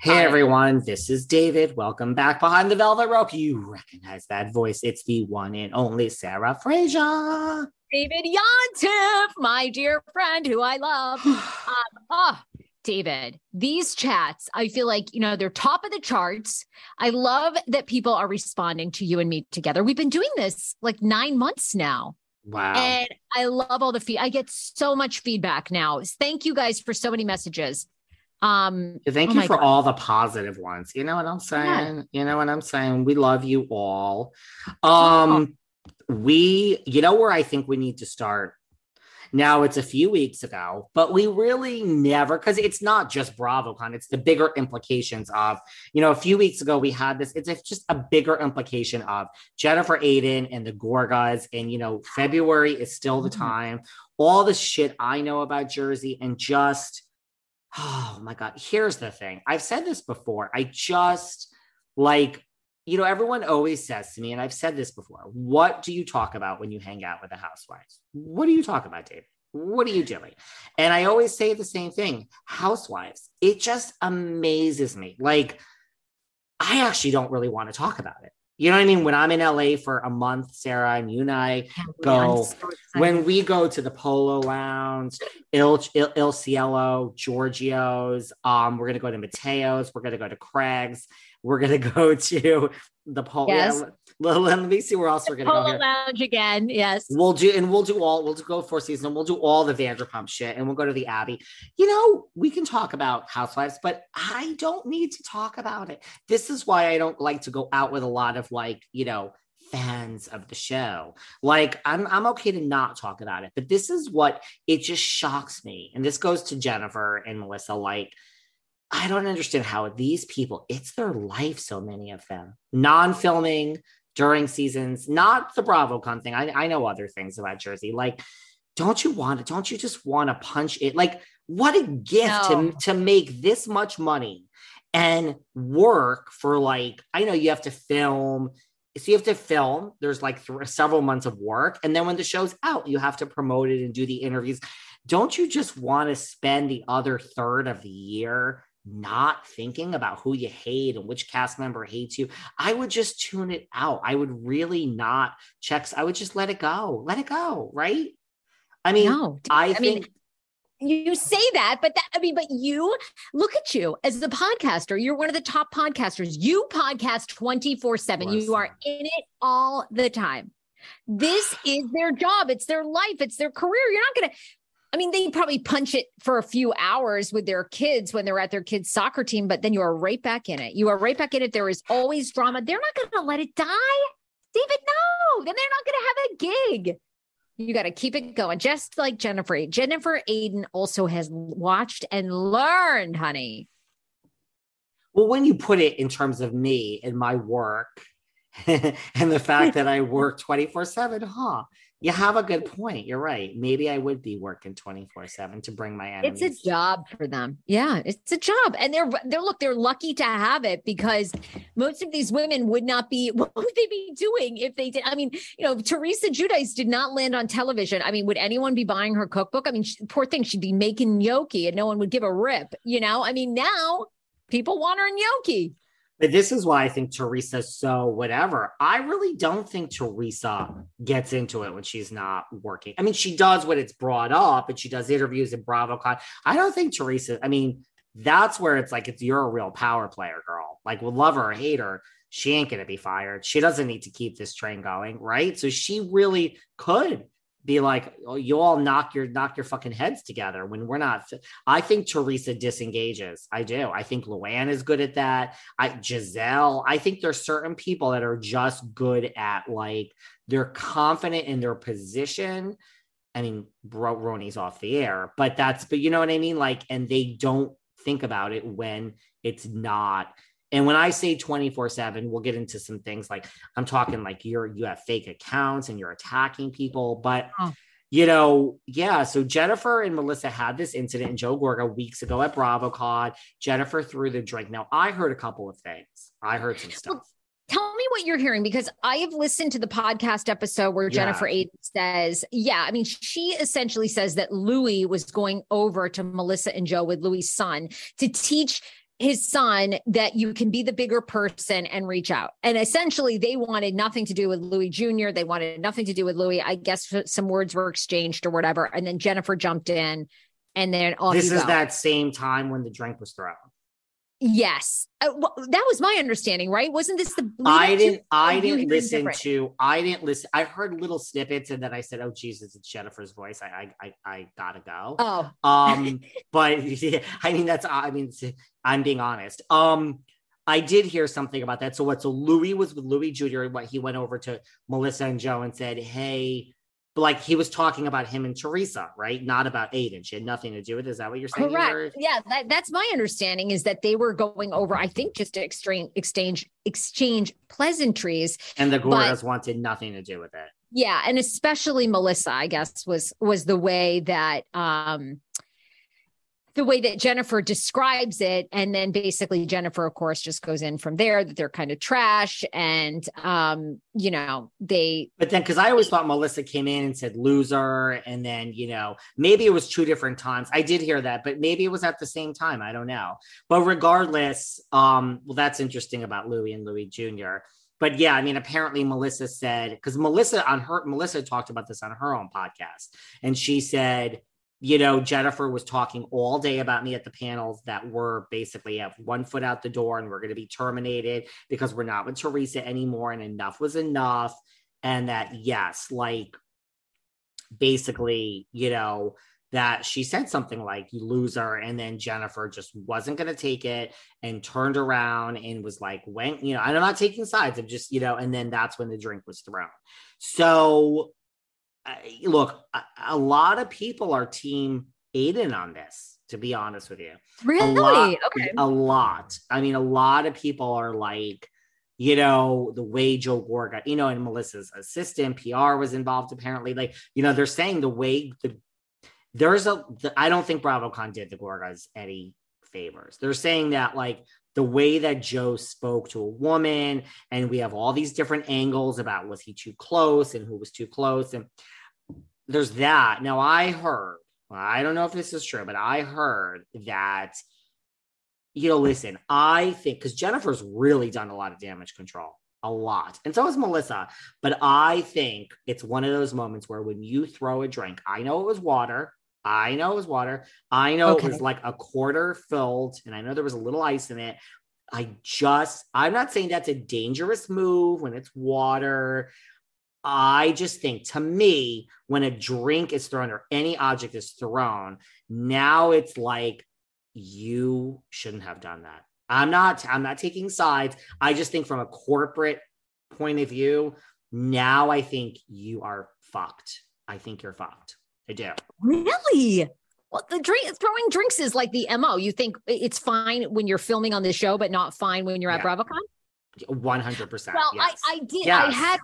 Hey everyone, this is David. Welcome back behind the velvet rope. You recognize that voice. It's the one and only Sarah Frazier. David Yontif, my dear friend who I love. David, these chats, I feel like, you know, they're top of the charts. I love that people are responding to you and me together. We've been doing this like 9 months now. Wow. And I love all the feedback. I get so much feedback now. Thank you guys for so many messages. Thank you for all the positive ones. You know what I'm saying? Yeah. You know what I'm saying? We love you all. You know where I think we need to start? Now, it's a few weeks ago, but we really never, because it's not just BravoCon, it's the bigger implications of, you know, a few weeks ago we had this, it's just a bigger implication of Jennifer Aydin and the Gorgas, and, you know, February is still the time. All the shit I know about Jersey and just... Oh my God. Here's the thing. I've said this before. I just like, you know, everyone always says to me, and I've said this before, what do you talk about when you hang out with the housewives? What do you talk about, David? What are you doing? And I always say the same thing. Housewives. It just amazes me. Like, I actually don't really want to talk about it. You know what I mean? When I'm in LA for a month, Sarah, and you and I go, so when we go to the Polo Lounge, Il Cielo, Giorgio's, we're going to go to Mateo's, we're going to go to Craig's, we're going to go to the Polo. Yes. Let me see where else we're going to go here. Polo Lounge again, yes. We'll go Four Seasons, we'll do all the Vanderpump shit, and we'll go to the Abbey. You know, we can talk about housewives, but I don't need to talk about it. This is why I don't like to go out with a lot of, like, you know, fans of the show. Like, I'm okay to not talk about it, but this is what, it just shocks me. And this goes to Jennifer and Melissa, like, I don't understand how these people, it's their life, so many of them. Non-filming during seasons, not the BravoCon thing. I know other things about Jersey. Like, don't you just want to punch it? Like, what a gift to make this much money and work for, like, I know you have to film. So you have to film. There's like several months of work. And then when the show's out, you have to promote it and do the interviews. Don't you just want to spend the other third of the year not thinking about who you hate and which cast member hates you? I would just tune it out. I would really not check. I would just let it go. Let it go. Right. I mean, no, I think you say that, but you look at you as the podcaster. You're one of the top podcasters. You podcast 24/7. You are in it all the time. This is their job. It's their life. It's their career. You're not going to, I mean, they probably punch it for a few hours with their kids when they're at their kids' soccer team, but then you are right back in it. You are right back in it. There is always drama. They're not going to let it die. David, no. Then they're not going to have a gig. You got to keep it going. Just like Jennifer. Jennifer Aydin also has watched and learned, honey. Well, when you put it in terms of me and my work and the fact that I work 24/7, huh? You have a good point. You're right. Maybe I would be working 24/7 to bring my enemies. It's a job for them. Yeah, it's a job. And they're lucky to have it, because most of these women would not be, what would they be doing if they did? I mean, you know, Teresa Giudice did not land on television. I mean, would anyone be buying her cookbook? I mean, poor thing, she'd be making gnocchi and no one would give a rip, you know? I mean, now people want her gnocchi. But this is why I think Teresa's so whatever. I really don't think Teresa gets into it when she's not working. I mean, she does when it's brought up, and she does interviews at BravoCon. I don't think Teresa, I mean, that's where it's like, it's, you're a real power player, girl. Like, we'll love her or hate her, she ain't going to be fired. She doesn't need to keep this train going, right? So she really could be like, oh, you all knock your fucking heads together when we're not. I think Teresa disengages. I do. I think Luann is good at that. Gizelle. I think there's certain people that are just good at, like, they're confident in their position. I mean, Roni's off the air, but you know what I mean? Like, and they don't think about it when it's not. And when I say 24/7, we'll get into some things, like I'm talking like you have fake accounts and you're attacking people, but you know, yeah. So Jennifer and Melissa had this incident in Joe Gorga weeks ago at BravoCon. Jennifer threw the drink. Now I heard a couple of things. I heard some stuff. Well, tell me what you're hearing, because I have listened to the podcast episode where Jennifer Aydin says, I mean, she essentially says that Louis was going over to Melissa and Joe with Louis' son to teach his son that you can be the bigger person and reach out. And essentially they wanted nothing to do with Louis Jr. They wanted nothing to do with Louis. I guess some words were exchanged or whatever. And then Jennifer jumped in, and then off you go. This is that same time when the drink was thrown. Yes. Well, that was my understanding, right? Wasn't this the... I didn't listen. I heard little snippets, and then I said, oh, Jesus, it's Jennifer's voice. I gotta go. Oh. But yeah, I mean, I'm being honest. I did hear something about that. So Louis was with Louis Jr. and he went over to Melissa and Joe and said, hey, like, he was talking about him and Teresa, right? Not about Aiden. She had nothing to do with it. Is that what you're saying? Correct. Yeah, that's my understanding, is that they were going over, I think, just to exchange pleasantries. And the Gorgas wanted nothing to do with it. Yeah, and especially Melissa, I guess, was the way that Jennifer describes it. And then basically Jennifer, of course, just goes in from there, that they're kind of trash. And, you know, because I always thought Melissa came in and said loser. And then, you know, maybe it was two different times. I did hear that, but maybe it was at the same time. I don't know. But regardless, well, that's interesting about Louis and Louis Jr. But yeah, I mean, apparently Melissa said, because Melissa talked about this on her own podcast, and she said, you know, Jennifer was talking all day about me at the panels that we're basically have one foot out the door and we're going to be terminated because we're not with Teresa anymore. And enough was enough. And that, yes, like, basically, you know, that she said something like, you loser. And then Jennifer just wasn't going to take it and turned around and was like, when, you know, I'm not taking sides. I'm just, you know, and then that's when the drink was thrown. So look, a lot of people are team Aydin on this, to be honest with you. Really? A lot. I mean, a lot of people are like, you know, the way Joe Gorga, you know, and Melissa's assistant PR was involved apparently. Like, you know, they're saying the way I don't think BravoCon did the Gorgas any favors. They're saying that, like, the way that Joe spoke to a woman, and we have all these different angles about, was he too close and who was too close? And there's that. Now I heard, I don't know if this is true, but I heard that, you know, listen, I think, because Jennifer's really done a lot of damage control, a lot. And so is Melissa, but I think it's one of those moments where when you throw a drink, I know it was water. I know it was like a quarter filled, and I know there was a little ice in it. I'm not saying that's a dangerous move when it's water. I just think, to me, when a drink is thrown or any object is thrown, now it's like, you shouldn't have done that. I'm not taking sides. I just think from a corporate point of view, now I think you are fucked. I think you're fucked. I do. Really? Well, throwing drinks is like the MO. You think it's fine when you're filming on the show, but not fine when you're at BravoCon? 100%. Well, yes. I did. Yes.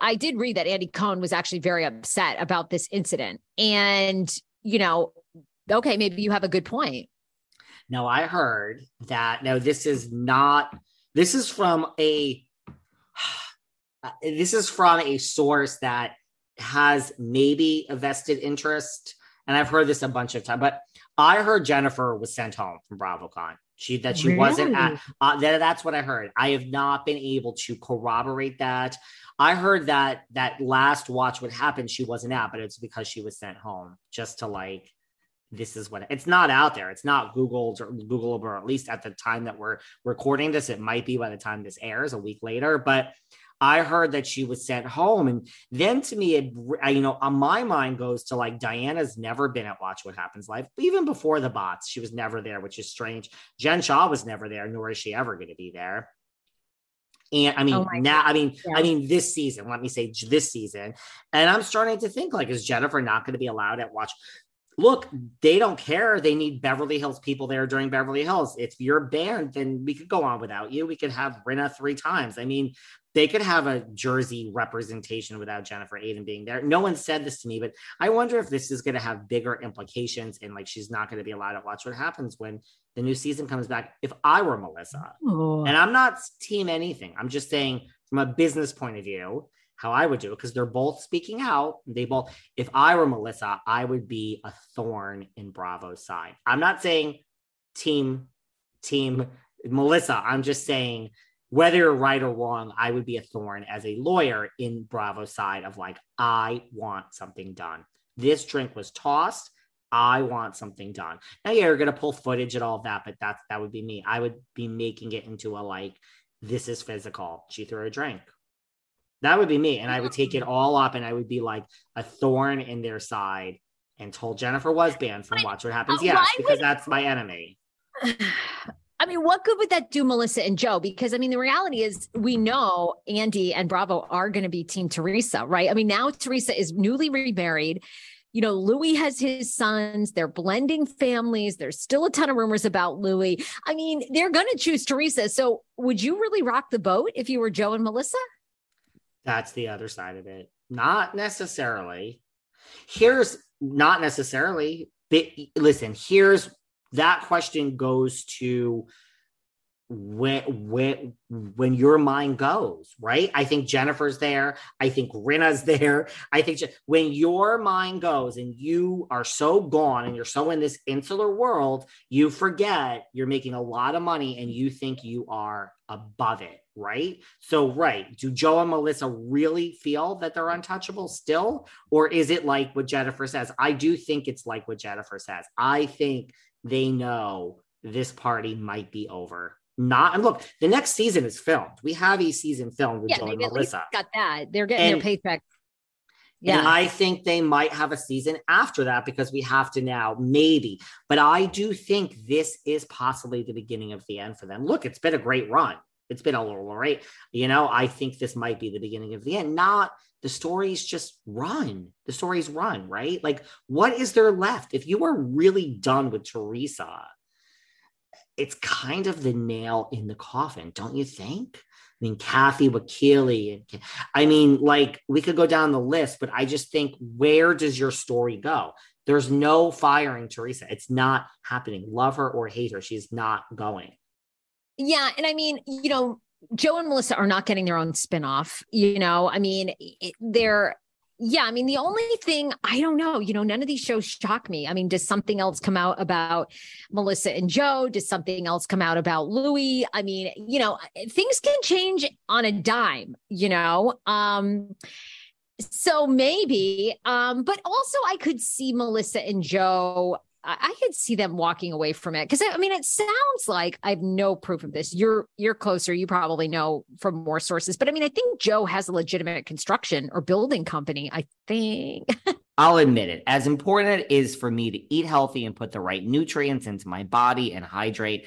I did read that Andy Cohen was actually very upset about this incident. And, you know, okay, maybe you have a good point. No, I heard that. No, this is not, this is from a source that has maybe a vested interest. And I've heard this a bunch of times, but I heard Jennifer was sent home from BravoCon. She wasn't at, that's what I heard. I have not been able to corroborate that. I heard that last Watch What Happened, she wasn't at, but it's because she was sent home just to like, this is what, it's not out there. It's not Googled, or at least at the time that we're recording this, it might be by the time this airs a week later, but I heard that she was sent home. And then to me, my mind goes to like, Diana's never been at Watch What Happens Live. Even before the bots, she was never there, which is strange. Jen Shah was never there, nor is she ever going to be there. And I mean, this season, let me say this season. And I'm starting to think like, is Jennifer not going to be allowed at Watch? Look, they don't care. They need Beverly Hills people there during Beverly Hills. If you're banned, then we could go on without you. We could have Rinna 3 times. I mean, they could have a Jersey representation without Jennifer Aydin being there. No one said this to me, but I wonder if this is going to have bigger implications and like, she's not going to be allowed to watch what happens when the new season comes back. If I were Melissa, and I'm not team anything, I'm just saying from a business point of view, how I would do it, because they're both speaking out. If I were Melissa, I would be a thorn in Bravo's side. I'm not saying team Melissa. I'm just saying whether you're right or wrong, I would be a thorn as a lawyer in Bravo's side of like, I want something done. This drink was tossed. I want something done. Now, yeah, you're going to pull footage and all of that, but that would be me. I would be making it into a, like, this is physical. She threw a drink. That would be me. And I would take it all up and I would be like a thorn in their side until Jennifer was banned from Watch What Happens. Yes, because that's my enemy. I mean, what good would that do Melissa and Joe? Because I mean, the reality is we know Andy and Bravo are going to be team Teresa, right? I mean, now Teresa is newly remarried. You know, Louis has his sons, they're blending families. There's still a ton of rumors about Louis. I mean, they're going to choose Teresa. So would you really rock the boat if you were Joe and Melissa? That's the other side of it. Not necessarily. Here's not necessarily. But listen, here's that question goes to when your mind goes, right? I think Jennifer's there. I think Rinna's there. I think when your mind goes and you are so gone and you're so in this insular world, you forget you're making a lot of money and you think you are above it. Right? So, right. Do Joe and Melissa really feel that they're untouchable still? Or is it like what Jennifer says? I do think it's like what Jennifer says. I think they know this party might be over. Not, and look, the next season is filmed. We have a season filmed with Joe and Melissa. Got that. They're getting their paycheck. Yeah. And I think they might have a season after that because we have to now, maybe. But I do think this is possibly the beginning of the end for them. Look, it's been a great run. It's been a little, right? You know, I think this might be the beginning of the end. Not the stories just run. The stories run, right? Like, what is there left? If you are really done with Teresa, it's kind of the nail in the coffin, don't you think? I mean, Kathy Wakili. I mean, like, we could go down the list, but I just think, where does your story go? There's no firing Teresa. It's not happening. Love her or hate her, she's not going. Yeah. And I mean, you know, Joe and Melissa are not getting their own spinoff, you know, I mean, the only thing, I don't know, you know, none of these shows shock me. I mean, does something else come out about Melissa and Joe? Does something else come out about Louis? I mean, you know, things can change on a dime, you know, so maybe, but also I could see Melissa and Joe, I could see them walking away from it. Cause I mean, it sounds like I have no proof of this. You're closer. You probably know from more sources, but I mean, I think Joe has a legitimate construction or building company. I think I'll admit it. As important as it is for me to eat healthy and put the right nutrients into my body and hydrate,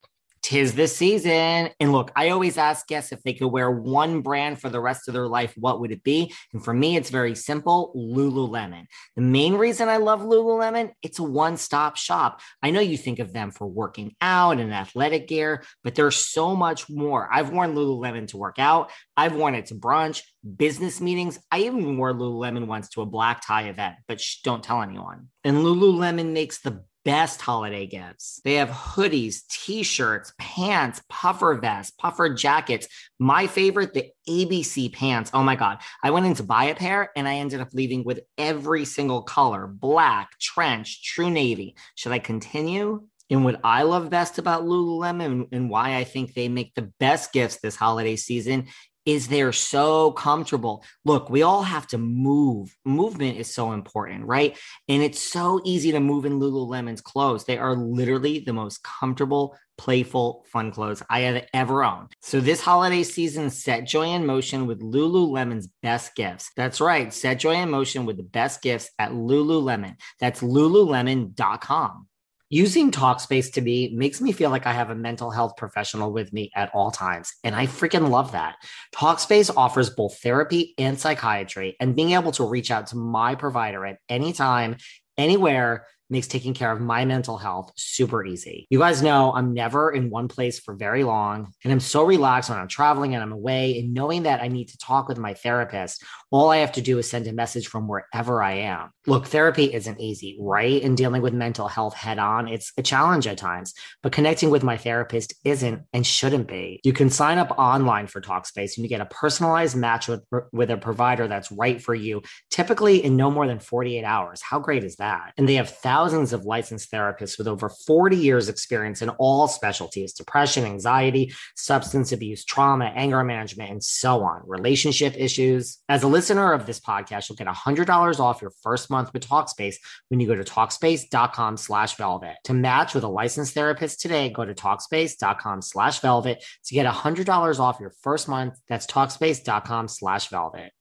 'Tis the season. And look, I always ask guests if they could wear one brand for the rest of their life, what would it be? And for me, it's very simple, Lululemon. The main reason I love Lululemon, it's a one-stop shop. I know you think of them for working out and athletic gear, but there's so much more. I've worn Lululemon to work out. I've worn it to brunch, business meetings. I even wore Lululemon once to a black tie event, but don't tell anyone. And Lululemon makes the best holiday gifts. They have hoodies, t-shirts, pants, puffer vests, puffer jackets. My favorite, the ABC pants. Oh my God. I went in to buy a pair and I ended up leaving with every single color, black, trench, true navy. Should I continue? And what I love best about Lululemon and why I think they make the best gifts this holiday season is they're so comfortable. Look, we all have to move. Movement is so important, right? And it's so easy to move in Lululemon's clothes. They are literally the most comfortable, playful, fun clothes I have ever owned. So this holiday season, set joy in motion with Lululemon's best gifts. That's right. Set joy in motion with the best gifts at Lululemon. That's lululemon.com. Using Talkspace to me makes me feel like I have a mental health professional with me at all times, and I freaking love that. Talkspace offers both therapy and psychiatry, and being able to reach out to my provider at any time, anywhere, makes taking care of my mental health super easy. You guys know I'm never in one place for very long, and I'm so relaxed when I'm traveling and I'm away, and knowing that I need to talk with my therapist, all I have to do is send a message from wherever I am. Look, therapy isn't easy, right? And dealing with mental health head on, it's a challenge at times, but connecting with my therapist isn't and shouldn't be. You can sign up online for Talkspace and you get a personalized match with a provider that's right for you, typically in no more than 48 hours. How great is that? And they have thousands of licensed therapists with over 40 years experience in all specialties, depression, anxiety, substance abuse, trauma, anger management, and so on, relationship issues. As a listener of this podcast, you'll get $100 off your first month with Talkspace when you go to Talkspace.com/Velvet. To match with a licensed therapist today, go to Talkspace.com/Velvet to get $100 off your first month. That's Talkspace.com/Velvet.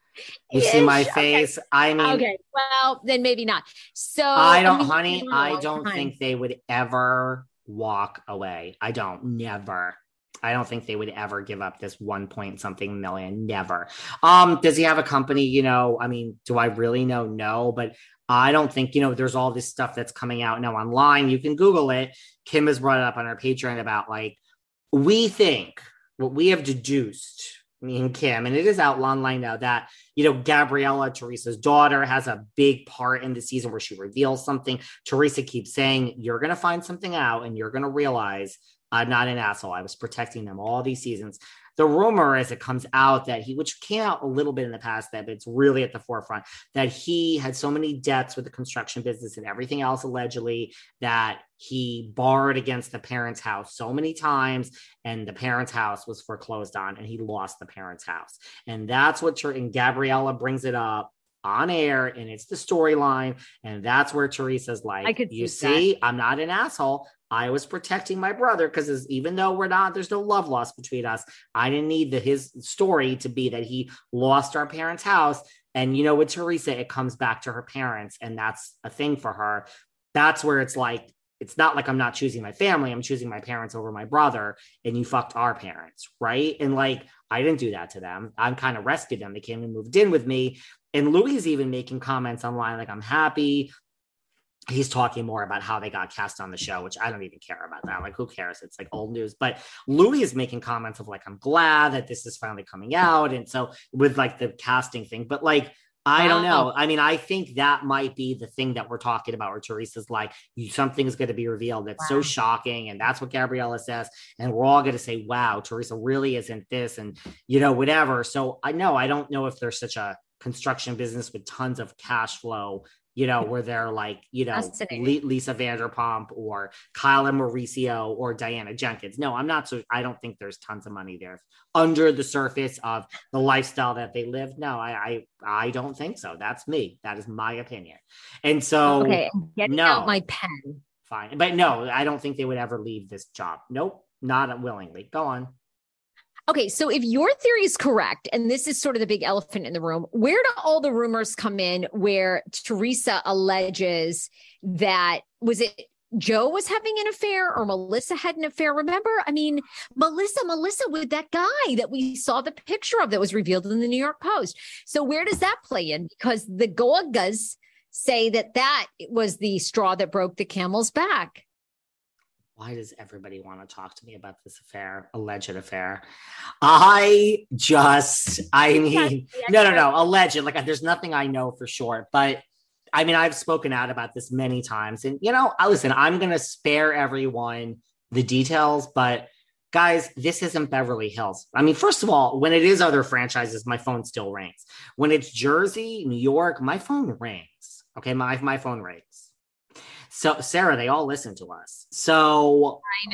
You see my face? Okay. I mean, okay, well, then maybe not. So I don't, honey, I don't think they would ever walk away. I don't, never. I don't think they would ever give up this 1 point something million. Never. Does he have a company? You know, I mean, do I really know? No, but I don't think, you know, there's all this stuff that's coming out now online. You can Google it. Kim has brought it up on our Patreon about like, we think what we have deduced, me and Kim, and it is out online now that, you know, Gabriella, Teresa's daughter, has a big part in the season where she reveals something. Teresa keeps saying, you're going to find something out and you're going to realize I'm not an asshole. I was protecting them all these seasons. The rumor is it comes out that he, which came out a little bit in the past, that it's really at the forefront, that he had so many debts with the construction business and everything else, allegedly, that he borrowed against the parents' house so many times and the parents' house was foreclosed on and he lost the parents' house. And that's what, and Gabriella brings it up on air, and it's the storyline. And that's where Teresa's like, you see, I'm not an asshole. I was protecting my brother because even though we're not, there's no love lost between us. I didn't need his story to be that he lost our parents' house. And, you know, with Teresa, it comes back to her parents. And that's a thing for her. That's where it's like, it's not like I'm not choosing my family. I'm choosing my parents over my brother. And you fucked our parents, right? And like, I didn't do that to them. I kind of rescued them. They came and moved in with me. And Louis is even making comments online, like, I'm happy he's talking more about how they got cast on the show, which I don't even care about that. Like, who cares? It's like old news. But Louis is making comments of like, I'm glad that this is finally coming out. And so with like the casting thing, but like, I don't know. I mean, I think that might be the thing that we're talking about where Teresa's like, something's going to be revealed that's so shocking. And that's what Gabriella says. And we're all going to say, wow, Teresa really isn't this and, you know, whatever. So I know, I don't know if there's such a construction business with tons of cash flow, you know, where they're like, you know, Lisa Vanderpump or Kyla Mauricio or Diana Jenkins. No, I'm not. So I don't think there's tons of money there under the surface of the lifestyle that they live. No, I don't think so. That's me. That is my opinion. And so out my pen. Fine. But no, I don't think they would ever leave this job. Nope. Not willingly. Go on. Okay, so if your theory is correct, and this is sort of the big elephant in the room, where do all the rumors come in where Teresa alleges that, was it Joe was having an affair or Melissa had an affair? Remember, I mean, Melissa with that guy that we saw the picture of that was revealed in the New York Post. So where does that play in? Because the Gorgas say that that was the straw that broke the camel's back. Why does everybody want to talk to me about this affair, alleged affair? Alleged. Like, there's nothing I know for sure, but I mean, I've spoken out about this many times and, you know, listen, I'm going to spare everyone the details, but guys, this isn't Beverly Hills. I mean, first of all, when it is other franchises, my phone still rings. When it's Jersey, New York, my phone rings. Okay. My phone rings. So Sarah, they all listen to us. So I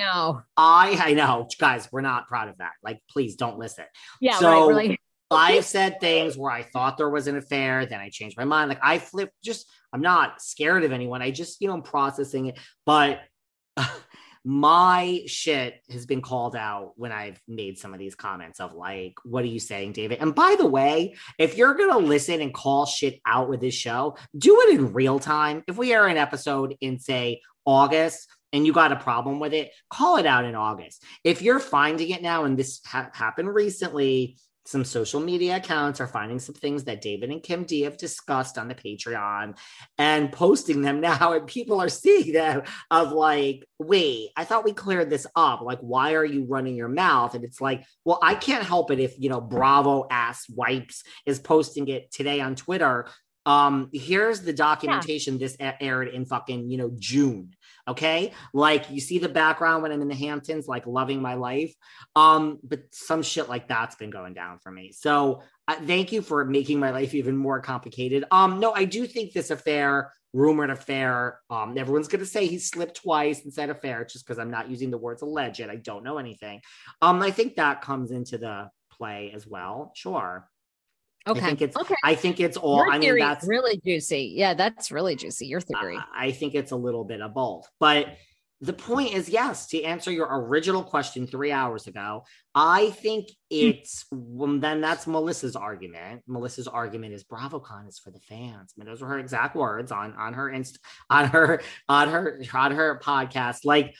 know guys, we're not proud of that. Like, please don't listen. Yeah. So right, really. I've said things where I thought there was an affair. Then I changed my mind. Like I flipped, I'm not scared of anyone. I just, I'm processing it, but my shit has been called out when I've made some of these comments of like, what are you saying, David? And by the way, if you're going to listen and call shit out with this show, do it in real time. If we air an episode in, say, August and you got a problem with it, call it out in August. If you're finding it now, and this happened recently, some social media accounts are finding some things that David and Kim D have discussed on the Patreon and posting them now. And people are seeing them of like, wait, I thought we cleared this up. Like, why are you running your mouth? And it's like, well, I can't help it if, Bravo ass wipes is posting it today on Twitter. Here's the documentation. Yeah. This aired in fucking, June. Okay. Like you see the background when I'm in the Hamptons, like loving my life. But some shit like that's been going down for me. So thank you for making my life even more complicated. No, I do think this affair, rumored affair, everyone's going to say he slipped twice and said affair just because I'm not using the words alleged. I don't know anything. I think that comes into the play as well. Sure. Okay. I think it's all, your theory, that's really juicy. Yeah. That's really juicy. Your theory. I think it's a little bit of both, but the point is, yes, to answer your original question 3 hours ago, I think it's, then that's Melissa's argument. Melissa's argument is BravoCon is for the fans. I mean, those were her exact words on her podcast. Like,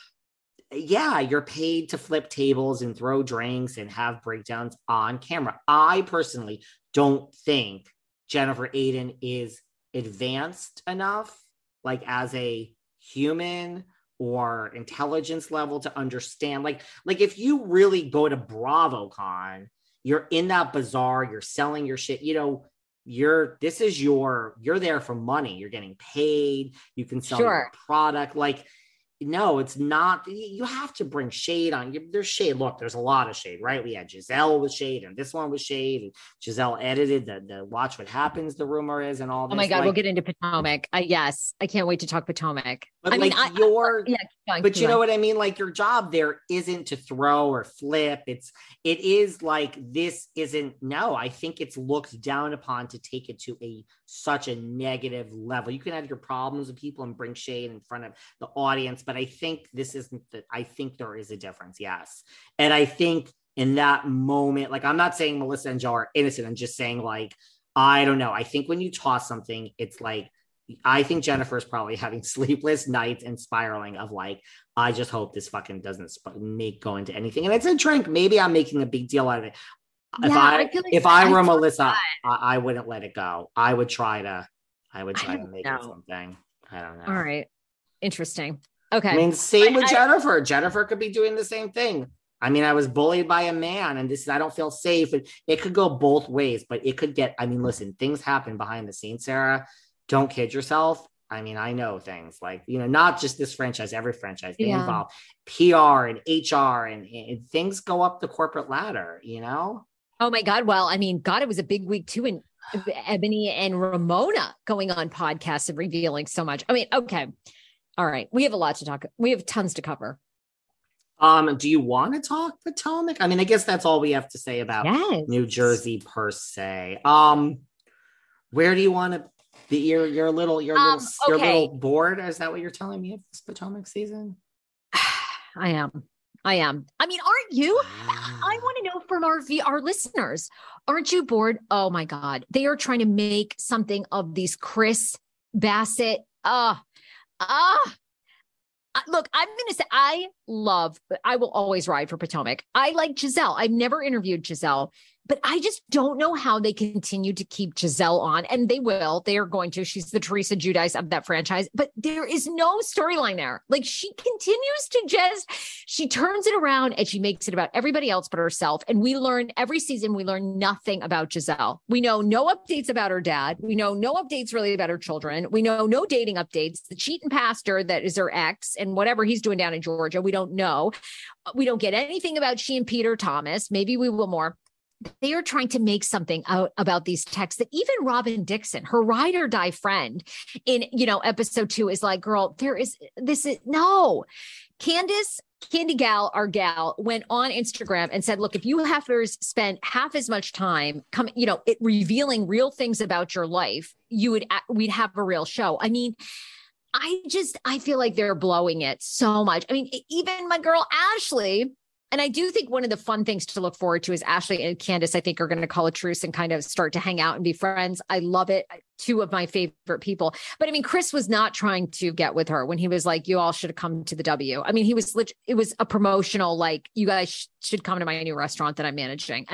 yeah, you're paid to flip tables and throw drinks and have breakdowns on camera. I personally don't think Jennifer Aydin is advanced enough, like as a human or intelligence level to understand. Like if you really go to BravoCon, you're in that bazaar, you're selling your shit, you're there for money. You're getting paid. You can sell your product. Like, no, it's not. You have to bring shade on. There's shade. Look, there's a lot of shade, right? We had Gizelle with shade, and this one was shade. And Gizelle edited the Watch What Happens, the rumor is, and all this. Oh my God, we'll get into Potomac. Yes, I can't wait to talk Potomac. But I mean, you know what I mean? Like your job there isn't to throw or flip. I think it's looked down upon to take it to such a negative level. You can have your problems with people and bring shade in front of the audience, but I think I think there is a difference. Yes. And I think in that moment, like, I'm not saying Melissa and Joe are innocent. I'm just saying, like, I don't know. I think when you toss something, it's like, I think Jennifer is probably having sleepless nights and spiraling of like, I just hope this fucking doesn't go into anything. And it's a drink. Maybe I'm making a big deal out of it. Yeah, if I were Melissa, I wouldn't let it go. I would try to make it something. I don't know. All right. Interesting. Okay. I mean, same with Jennifer. Jennifer could be doing the same thing. I mean, I was bullied by a man and I don't feel safe. It could go both ways, but it could get, I mean, listen, things happen behind the scenes, Sarah. Don't kid yourself. I mean, I know things like, you know, not just this franchise, every franchise, they involve PR and HR and things go up the corporate ladder, you know? Oh my God. Well, I mean, God, it was a big week too. And Eboni and Ramona going on podcasts and revealing so much. I mean, okay. All right. We have a lot to talk. We have tons to cover. Do you want to talk Potomac? I mean, I guess that's all we have to say about New Jersey per se. Where do you want to be? Your little board? Is that what you're telling me of this Potomac season? I am. I mean, aren't you? I want to know from our listeners. Aren't you bored? Oh my God. They are trying to make something of these Chris Bassett. Look, I'm going to say I will always ride for Potomac. I like Gizelle. I've never interviewed Gizelle, but I just don't know how they continue to keep Gizelle on. And they will. They are going to. She's the Teresa Giudice of that franchise. But there is no storyline there. Like, she continues to she turns it around and she makes it about everybody else but herself. And every season we learn nothing about Gizelle. We know no updates about her dad. We know no updates really about her children. We know no dating updates. The cheating pastor that is her ex and whatever he's doing down in Georgia, we don't know. We don't get anything about she and Peter Thomas. Maybe we will more. They are trying to make something out about these texts that even Robin Dixon, her ride or die friend in, you know, episode 2 is like, girl, Candiace, Candy Gal, our gal, went on Instagram and said, look, if you hackers spent half as much time revealing real things about your life, we'd have a real show. I mean, I feel like they're blowing it so much. I mean, even my girl, Ashley. And I do think one of the fun things to look forward to is Ashley and Candiace, I think, are going to call a truce and kind of start to hang out and be friends. I love it. Two of my favorite people. But I mean, Chris was not trying to get with her when he was like, you all should have come to the W. I mean, it was a promotional, like, you guys should come to my new restaurant that I'm managing.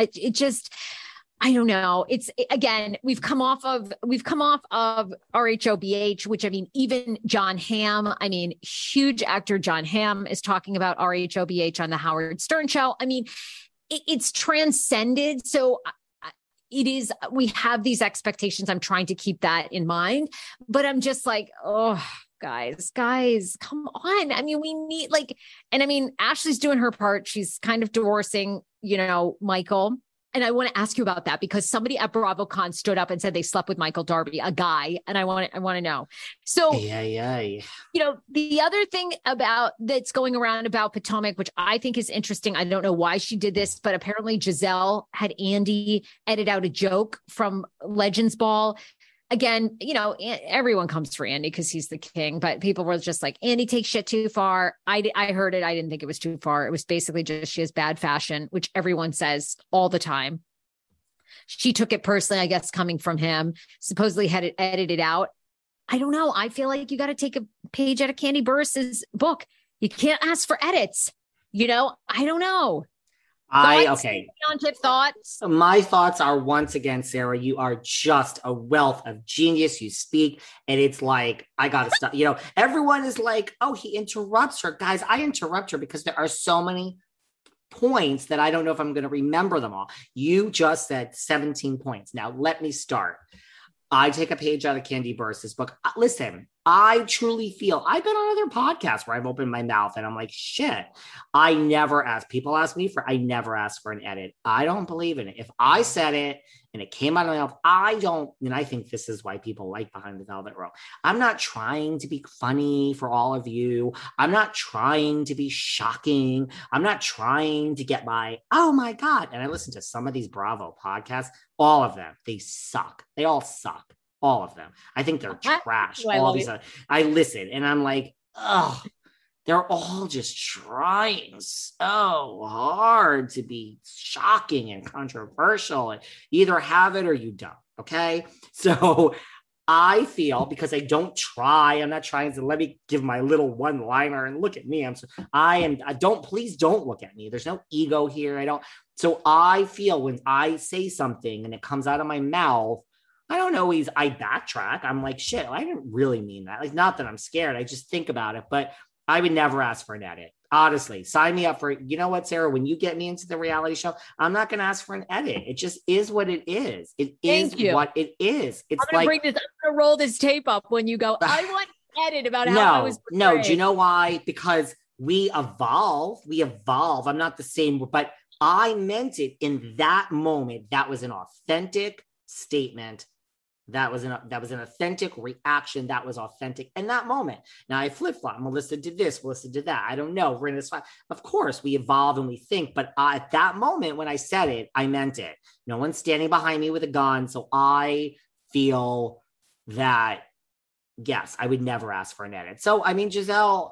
I don't know. It's, again, we've come off of RHOBH, which, I mean, even John Hamm, I mean, huge actor John Hamm is talking about RHOBH on the Howard Stern show. I mean, it's transcended. So we have these expectations. I'm trying to keep that in mind, but I'm just like, oh, guys, come on. I mean, we need Ashley's doing her part. She's kind of divorcing, you know, Michael. And I want to ask you about that because somebody at BravoCon stood up and said they slept with Michael Darby, a guy. And I want to know. So, you know, the other thing that's going around about Potomac, which I think is interesting. I don't know why she did this, but apparently Gizelle had Andy edit out a joke from Legends Ball. Again, you know, everyone comes for Andy because he's the king, but people were just like, Andy takes shit too far. I heard it. I didn't think it was too far. It was basically just, she has bad fashion, which everyone says all the time. She took it personally, I guess, coming from him, supposedly had it edited out. I don't know. I feel like you got to take a page out of Candy Burris's book. You can't ask for edits. You know, I don't know. Thoughts? My thoughts are, once again, Sarah, you are just a wealth of genius. You speak, and it's like, I gotta stop. You know, everyone is like, oh, he interrupts her. Guys, I interrupt her because there are so many points that I don't know if I'm going to remember them all. You just said 17 points. Now, let me start. I take a page out of Candy Burris's book. Listen, I truly feel, I've been on other podcasts where I've opened my mouth and I'm like, shit, I never ask for an edit. I don't believe in it. If I said it and it came out of my mouth, and I think this is why people like Behind the Velvet Rope. I'm not trying to be funny for all of you. I'm not trying to be shocking. I'm not trying to get my, oh my God. And I listen to some of these Bravo podcasts, all of them, they suck. They all suck. All of them. I think they're trash. I listen and I'm like, oh, they're all just trying so hard to be shocking and controversial. And you either have it or you don't. Okay. So I feel, because I don't try, I'm not trying to, let me give my little one liner and look at me. Please don't look at me. There's no ego here. So I feel when I say something and it comes out of my mouth, I don't always, I backtrack. I'm like, shit, I didn't really mean that. Like, not that I'm scared. I just think about it, but I would never ask for an edit. Honestly, sign me up for, you know what, Sarah, when you get me into the reality show, I'm not going to ask for an edit. It just is what it is. It is what it is. It's I'm going to roll this tape up when you go, I want an edit about how I was portrayed. No, do you know why? Because we evolve. I'm not the same, but I meant it in that moment. That was an authentic statement. That was an authentic reaction. That was authentic in that moment. Now I flip-flop. Melissa did this, Melissa did that. I don't know. We're in this fight. Of course, we evolve and we think, but at that moment when I said it, I meant it. No one's standing behind me with a gun. So I feel that, yes, I would never ask for an edit. So, I mean, Gizelle,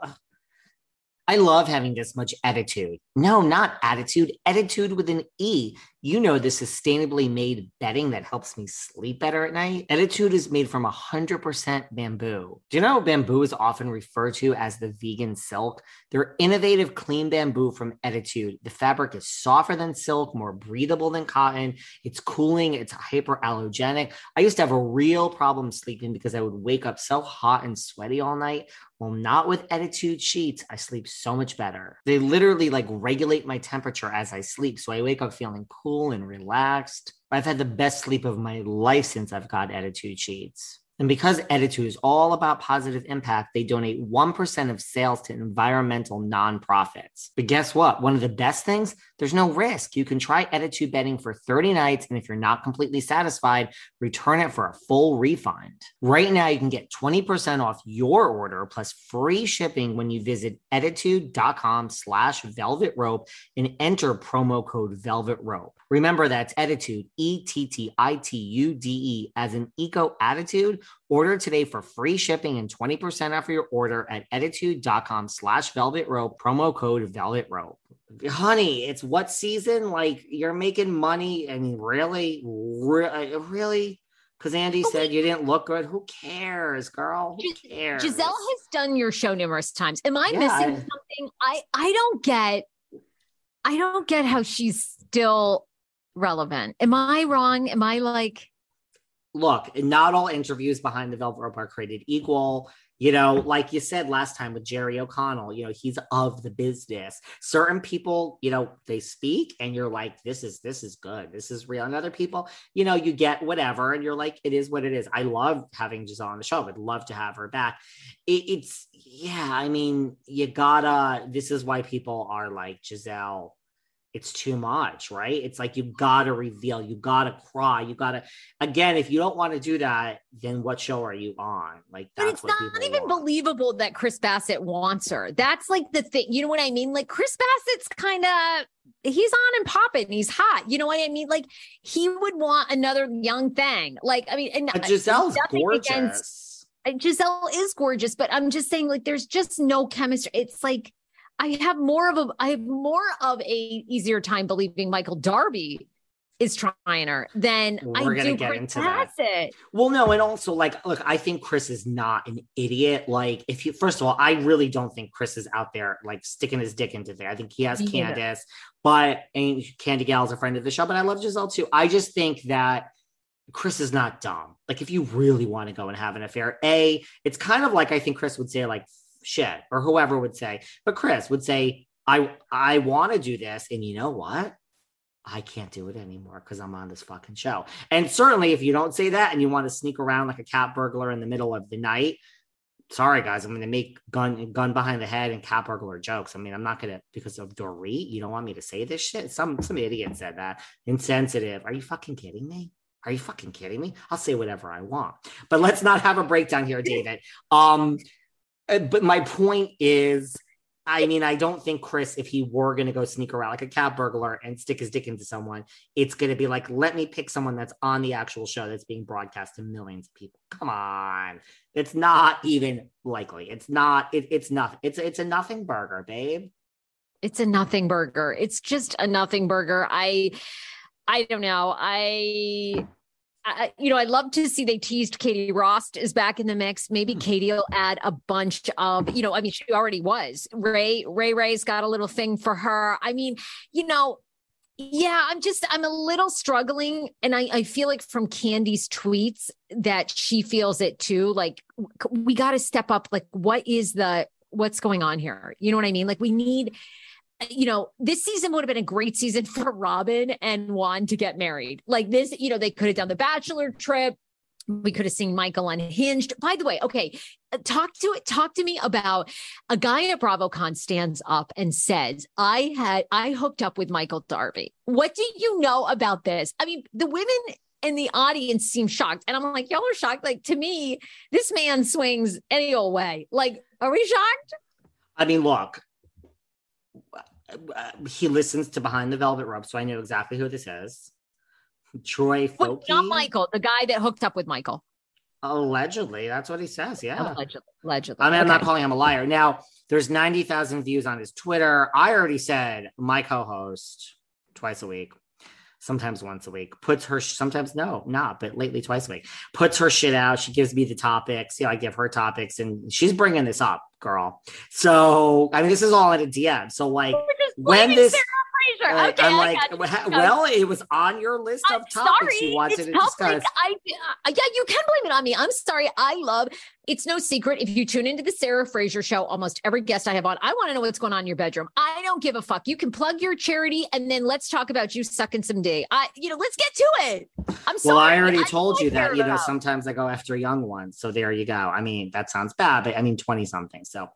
I love having this much attitude. No, not attitude. Attitude with an E. You know, the sustainably made bedding that helps me sleep better at night. Ettitude is made from 100% bamboo. Do you know bamboo is often referred to as the vegan silk? They're innovative, clean bamboo from Ettitude. The fabric is softer than silk, more breathable than cotton. It's cooling. It's hyperallergenic. I used to have a real problem sleeping because I would wake up so hot and sweaty all night. Well, not with Ettitude sheets. I sleep so much better. They literally regulate my temperature as I sleep. So I wake up feeling cool and relaxed. I've had the best sleep of my life since I've got Ettitude sheets. And because Ettitude is all about positive impact, they donate 1% of sales to environmental nonprofits. But guess what? One of the best things, there's no risk. You can try Ettitude bedding for 30 nights, and if you're not completely satisfied, return it for a full refund. Right now, you can get 20% off your order plus free shipping when you visit ettitude.com/velvetrope and enter promo code velvetrope. Remember, that's Ettitude, E-T-T-I-T-U-D-E, as an eco attitude. Order today for free shipping and 20% off your order at ettitude.com/velvetrope, promo code velvetrope. Honey, it's what season? You're making money. I mean, really? Because Andy said you didn't look good. Who cares, girl? Who cares? Gizelle has done your show numerous times. Am I missing something? I don't get how she's still relevant. Am I wrong? Am I Look, not all interviews behind the velvet rope are created equal. You know, like you said last time with Jerry O'Connell, you know, he's of the business. Certain people, you know, they speak and you're like, this is good. This is real. And other people, you know, you get whatever and you're like, it is what it is. I love having Gizelle on the show. Would love to have her back. This is why people are like, Gizelle, it's too much, right? It's like, you gotta reveal, you gotta cry, you gotta, again, if you don't want to do that, then what show are you on? That's but it's not even believable that Chris Bassett wants her. That's the thing, you know what I mean? Chris Bassett's he's on and popping, he's hot. You know what I mean? He would want another young thing. And Gizelle's gorgeous. Gizelle is gorgeous, but I'm just saying, there's just no chemistry. It's I have more of a easier time believing Michael Darby is trying her than we're I do get into that. It. Well, no. And also look, I think Chris is not an idiot. First of all, I really don't think Chris is out there sticking his dick into there. I think he has Candiace, and Candy Gal is a friend of the show, but I love Gizelle too. I just think that Chris is not dumb. If you really want to go and have an affair, it's kind of I think Chris would say shit, or whoever would say, but Chris would say, I want to do this, and you know what, I can't do it anymore because I'm on this fucking show. And certainly if you don't say that and you want to sneak around like a cat burglar in the middle of the night, sorry guys, I'm going to make gun behind the head and cat burglar jokes. I mean, I'm not gonna, because of Dorit, you don't want me to say this shit. Some idiot said that. Insensitive. Are you fucking kidding me? Are you fucking kidding me? I'll say whatever I want, but let's not have a breakdown here, David. But my point is, I mean, I don't think Chris, if he were going to go sneak around like a cat burglar and stick his dick into someone, it's going to be let me pick someone that's on the actual show that's being broadcast to millions of people. Come on. It's not even likely. It's nothing. It's a nothing burger, babe. It's a nothing burger. It's just a nothing burger. I don't know. I'd love to see, they teased Katie Rost is back in the mix. Maybe Katie will add a bunch of, I mean, she already was. Ray's got a little thing for her. I mean, Yeah, I'm a little struggling. And I feel like from Candy's tweets that she feels it too. Like we got to step up. Like, what's going on here? You know what I mean? Like we need, you know, this season would have been a great season for Robin and Juan to get married. Like this, you know, they could have done the bachelor trip. We could have seen Michael unhinged. By the way, okay, talk to me about a guy at BravoCon stands up and says, I hooked up with Michael Darby. What do you know about this? I mean, the women in the audience seem shocked. And I'm like, y'all are shocked. Like, to me, this man swings any old way. Like, are we shocked? I mean, look, he listens to Behind the Velvet Rope, so I know exactly who this is. Troy Folky. Not Michael, the guy that hooked up with Michael. Allegedly, that's what he says. Yeah, allegedly. I mean, I'm not calling him a liar. Now, there's 90,000 views on his Twitter. I already said my co-host twice a week, sometimes once a week, puts her. Sometimes no, not. But lately, twice a week, puts her shit out. She gives me the topics. You know, I give her topics, and she's bringing this up, girl. So, I mean, this is all in a DM. So, like, when this. Sure. Okay, I'm like, well, it was on your list of topics you wanted to discuss. Yeah, you can blame it on me. I'm sorry. It's no secret. If you tune into the Sarah Fraser show, almost every guest I have on, I want to know what's going on in your bedroom. I don't give a fuck. You can plug your charity and then let's talk about you sucking some D. Let's get to it. I'm sorry. Well, I already told you that, sometimes I go after young ones. So there you go. I mean, that sounds bad, but I mean, 20 something. So,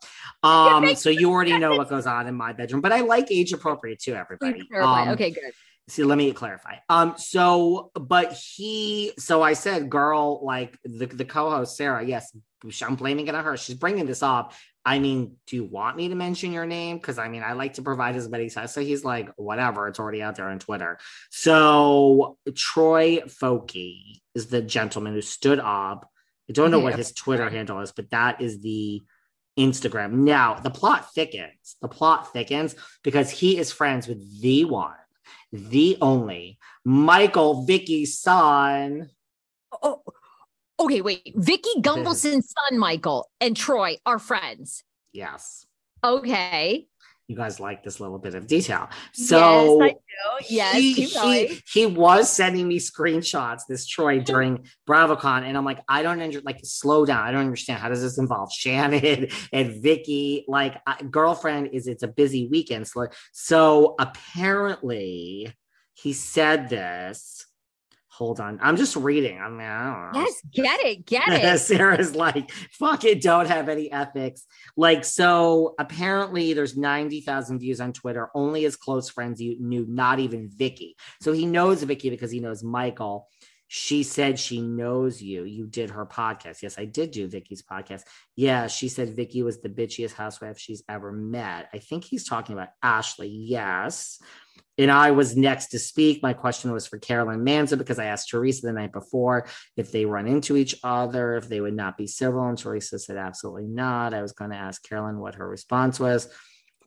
so you already know what goes on in my bedroom, but I like age appropriate too, everybody. Okay, good. See, let me clarify. So I said, girl, like the co-host, Sarah, yes, I'm blaming it on her. She's bringing this up. I mean, do you want me to mention your name? Because I mean, I like to provide as many tests. So he's like, whatever, it's already out there on Twitter. So Troy Folky is the gentleman who stood up. I don't know what his Twitter handle is, but that is the Instagram. Now, the plot thickens. Because he is friends with the one, the only, Michael Vicky's son. Oh, okay, wait. Vicki Gunvalson's son, Michael, and Troy are friends. Yes. Okay. You guys like this little bit of detail. So yes, I do. Yes, he was sending me screenshots, this Troy, during BravoCon. And I'm like, I don't slow down. I don't understand. How does this involve Shannon and Vicky? Like, girlfriend it's a busy weekend. So apparently he said this. Hold on. I'm just reading. I mean, I don't know. Yes, get it. Sarah's like, fucking don't have any ethics. Like, so apparently there's 90,000 views on Twitter. Only his close friends you knew, not even Vicky. So he knows Vicky because he knows Michael. She said she knows you. You did her podcast. Yes, I did do Vicky's podcast. Yeah, she said Vicky was the bitchiest housewife she's ever met. I think he's talking about Ashley. Yes. And I was next to speak. My question was for Carolyn Manzo because I asked Teresa the night before if they run into each other, if they would not be civil. And Teresa said, absolutely not. I was going to ask Carolyn what her response was.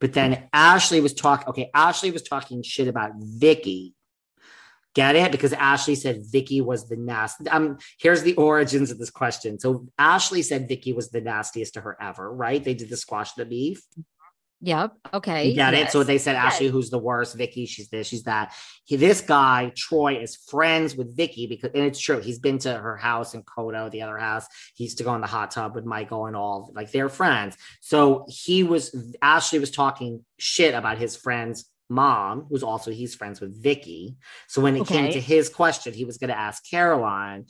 But then Ashley was talking shit about Vicky. Get it? Because Ashley said Vicky was the nasty. Here's the origins of this question. So Ashley said Vicky was the nastiest to her ever, right? They did the squash the beef. Yep. Okay. You got it. So they said, Ashley, who's the worst? Vicky, she's this, she's that. This guy, Troy, is friends with Vicky because, and it's true, he's been to her house in Kodo, the other house. He used to go in the hot tub with Michael and all, like they're friends. So Ashley was talking shit about his friend's mom, who's also, he's friends with Vicky. So when it came to his question, he was going to ask Caroline,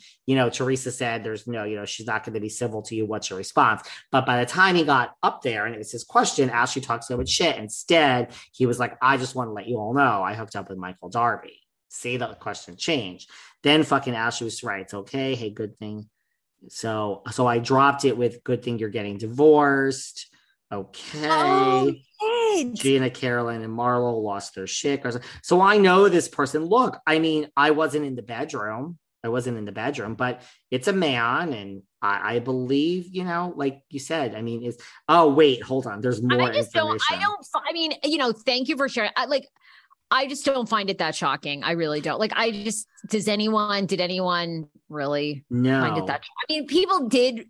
Teresa said, there's no, she's not going to be civil to you. What's your response? But by the time he got up there and it was his question, Ashley talks about shit. Instead, he was like, I just want to let you all know I hooked up with Michael Darby. See, the question changed. Then fucking Ashley was right. It's okay. Hey, good thing. So I dropped it with good thing you're getting divorced. Okay. Gina, Carolyn, and Marlo lost their shit. So I know this person. Look, I mean, I wasn't in the bedroom, but it's a man. And I believe, like you said, I mean, it's, oh, wait, hold on. There's more information. Thank you for sharing. I just don't find it that shocking. I really don't. Did anyone really find it that shocking? I mean, people did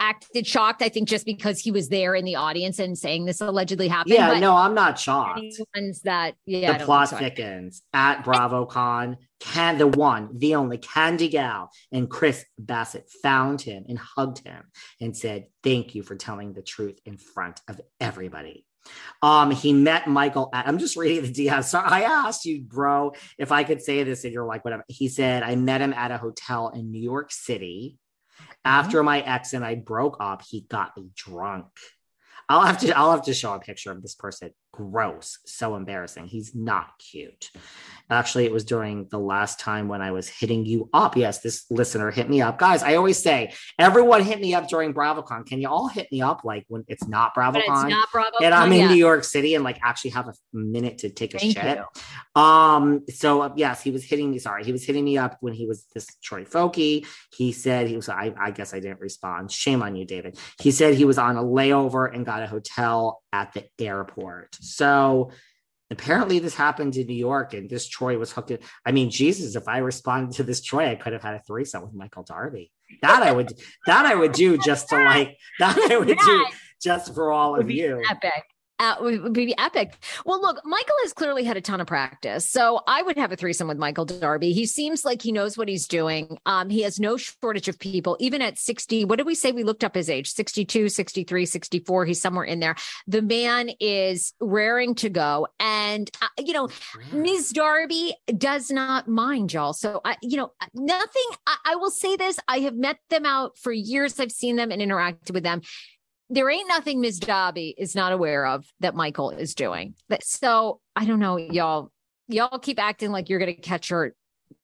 acted shocked, I think, just because he was there in the audience and saying this allegedly happened. Yeah, but no, I'm not shocked. The plot thickens at BravoCon. The one, the only Candiace and Chris Bassett found him and hugged him and said, "Thank you for telling the truth in front of everybody." He met Michael at, I'm just reading the DM. So I asked you, bro, if I could say this, and you're like, whatever. He said, "I met him at a hotel in New York City. After my ex and I broke up, he got me drunk." I'll have to show a picture of this person. Gross. So embarrassing. He's not cute. Actually, it was during the last time when I was hitting you up. Yes, this listener hit me up. Guys, I always say, everyone hit me up during BravoCon. Can you all hit me up like when it's not BravoCon? And I'm in New York City and like actually have a minute to take a shit. So yes, he was hitting me. Sorry. He was hitting me up when he was this Troy Folky. He said he was, I guess I didn't respond. Shame on you, David. He said he was on a layover and got a hotel at the airport. So apparently this happened in New York, and this Troy was hooked in. I mean, Jesus, if I responded to this Troy, I could have had a threesome with Michael Darby. That I would do just for all of you. Epic. Would be epic. Well, look, Michael has clearly had a ton of practice. So I would have a threesome with Michael Darby. He seems like he knows what he's doing. He has no shortage of people, even at 60. What did we say? We looked up his age, 62, 63, 64. He's somewhere in there. The man is raring to go. And, Ms. Darby does not mind, y'all. So, I will say this. I have met them out for years. I've seen them and interacted with them. There ain't nothing Ms. Darby is not aware of that Michael is doing. So I don't know, y'all. Y'all keep acting like you're going to catch her.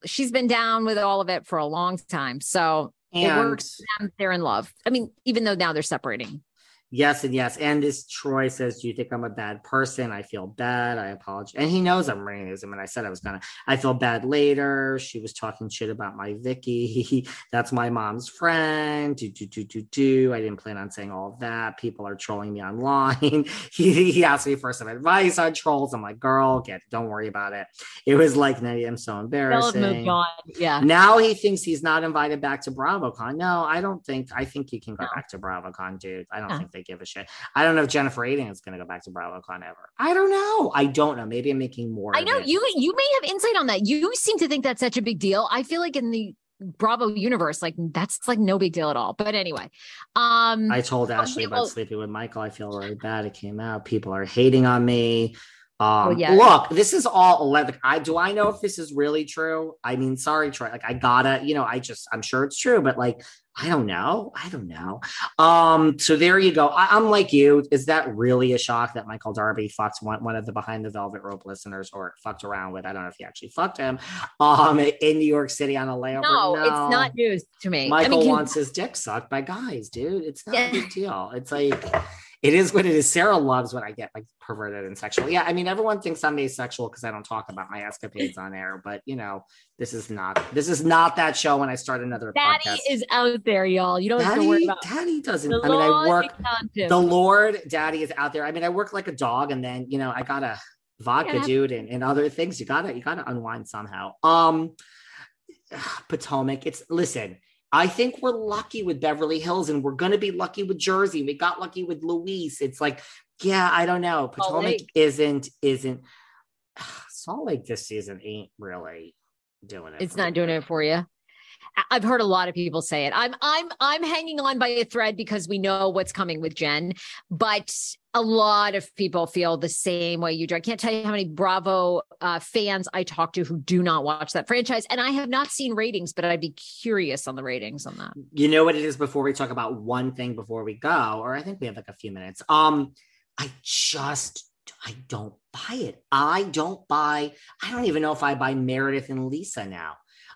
She's been down with all of it for a long time. So it works. They're in love. I mean, even though now they're separating. Yes and yes. And this Troy says, "Do you think I'm a bad person? I feel bad. I apologize." And he knows I'm running this. I mean, I said I was going to. "I feel bad later. She was talking shit about my Vicky. That's my mom's friend. I didn't plan on saying all of that. People are trolling me online." He asked me for some advice on trolls. I'm like, "Girl, don't worry about it." It was like, "I'm so embarrassing." Moved on. Yeah. Now he thinks he's not invited back to BravoCon. No, I think he can go back to BravoCon, dude. I don't think they give a shit. I don't know if Jennifer Aydin is going to go back to BravoCon ever. I don't know. Maybe I'm making more. I know you may have insight on that. You seem to think that's such a big deal. I feel like in the Bravo universe, like that's like no big deal at all. But anyway, I told Ashley about sleeping with Michael. I feel really bad. It came out. People are hating on me. Look, this is all 11. Do I know if this is really true? I mean, sorry, Troy. Like I gotta, I'm sure it's true, but like, I don't know. So there you go. I'm like you. Is that really a shock that Michael Darby fucked one of the Behind the Velvet Rope listeners, or fucked around with? I don't know if he actually fucked him in New York City on a layover. No, it's not news to me. Michael wants his dick sucked by guys, dude. It's not a big deal. It's like... It is what it is. Sarah loves when I get like perverted and sexual. Yeah, I mean, everyone thinks I'm asexual because I don't talk about my escapades on air, but this is not that show when I start another Daddy podcast. Daddy is out there, y'all. You don't Daddy, have to worry about Daddy doesn't. The I mean, Lord I work. The Lord, Daddy is out there. I mean, I work like a dog, and then, I got a vodka dude and other things. You gotta unwind somehow. Potomac, listen. I think we're lucky with Beverly Hills, and we're going to be lucky with Jersey. We got lucky with Luis. It's like, I don't know. Potomac Salt Lake this season ain't really doing it. It's not doing it for you. I've heard a lot of people say it. I'm hanging on by a thread because we know what's coming with Jen, but a lot of people feel the same way you do. I can't tell you how many Bravo fans I talk to who do not watch that franchise. And I have not seen ratings, but I'd be curious on the ratings on that. You know what it is before we talk about one thing before we go, or I think we have like a few minutes. I don't buy it. I don't even know if I buy Meredith and Lisa now.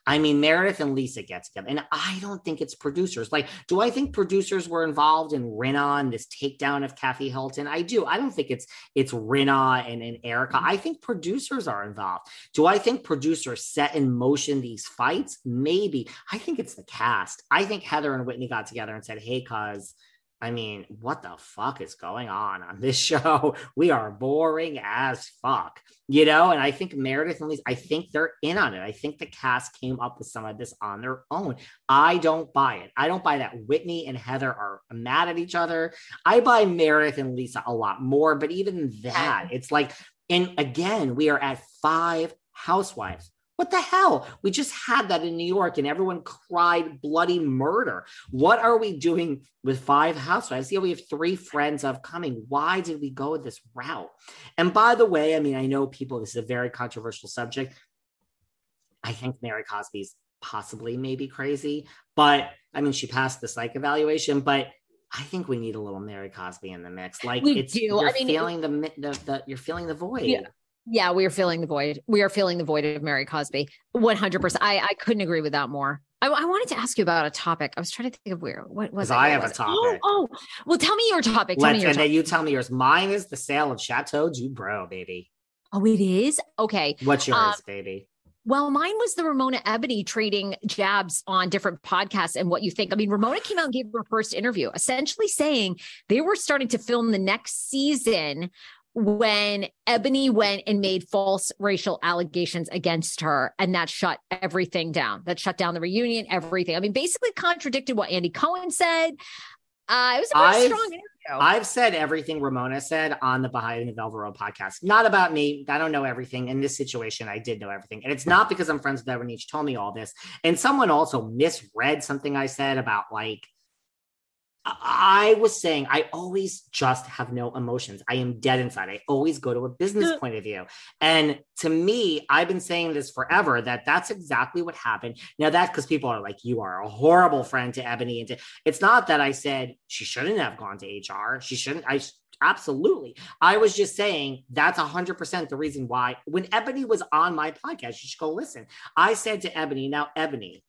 I mean, Meredith and Lisa get together, and I don't think it's producers. Like, do I think producers were involved in Rinna and this takedown of Kathy Hilton? I do. I don't think it's Rinna and Erica. I think producers are involved. Do I think producers set in motion these fights? Maybe. I think it's the cast. I think Heather and Whitney got together and said, "Hey, cuz, I mean, what the fuck is going on this show? We are boring as fuck, you know? And I think Meredith and Lisa, I think they're in on it. I think the cast came up with some of this on their own. I don't buy it. I don't buy that Whitney and Heather are mad at each other. I buy Meredith and Lisa a lot more, but even that, it's like, and again, we are at 5 housewives. What the hell? We just had that in New York and everyone cried bloody murder. What are we doing with 5 housewives? Yeah, we have 3 friends of coming. Why did we go this route? And by the way, I mean, I know people, this is a very controversial subject. I think Mary Cosby's possibly maybe crazy, but I mean, she passed the psych evaluation, but I think we need a little Mary Cosby in the mix. Like we it's, do. You're I mean, feeling the you're feeling the void. Yeah. Yeah, we are filling the void. We are filling the void of Mary Cosby. 100%. I couldn't agree with that more. I wanted to ask you about a topic. I was trying to think of where. What was it? I have a topic. Oh, well, tell me your topic. Then you tell me yours. Mine is the sale of Chateau Dubrow, baby. Oh, it is? Okay. What's yours, baby? Well, mine was the Ramona Ebony trading jabs on different podcasts and what you think. I mean, Ramona came out and gave her first interview, essentially saying they were starting to film the next season when Eboni went and made false racial allegations against her, and that shut everything down. That shut down the reunion, everything. I mean, basically contradicted what Andy Cohen said. It was a very strong interview. I've said everything Ramona said on the Behind the Velvet Rope podcast. Not about me. I don't know everything. In this situation, I did know everything. And it's not because I'm friends with Eboni. She told me all this. And someone also misread something I said about, like, I was saying, I always just have no emotions. I am dead inside. I always go to a business point of view. And to me, I've been saying this forever, that that's exactly what happened. Now that's because people are like, you are a horrible friend to Eboni. And it's not that I said she shouldn't have gone to HR. She shouldn't. Absolutely. I was just saying that's 100% the reason why when Eboni was on my podcast, you should go listen. I said to Eboni, now Eboni,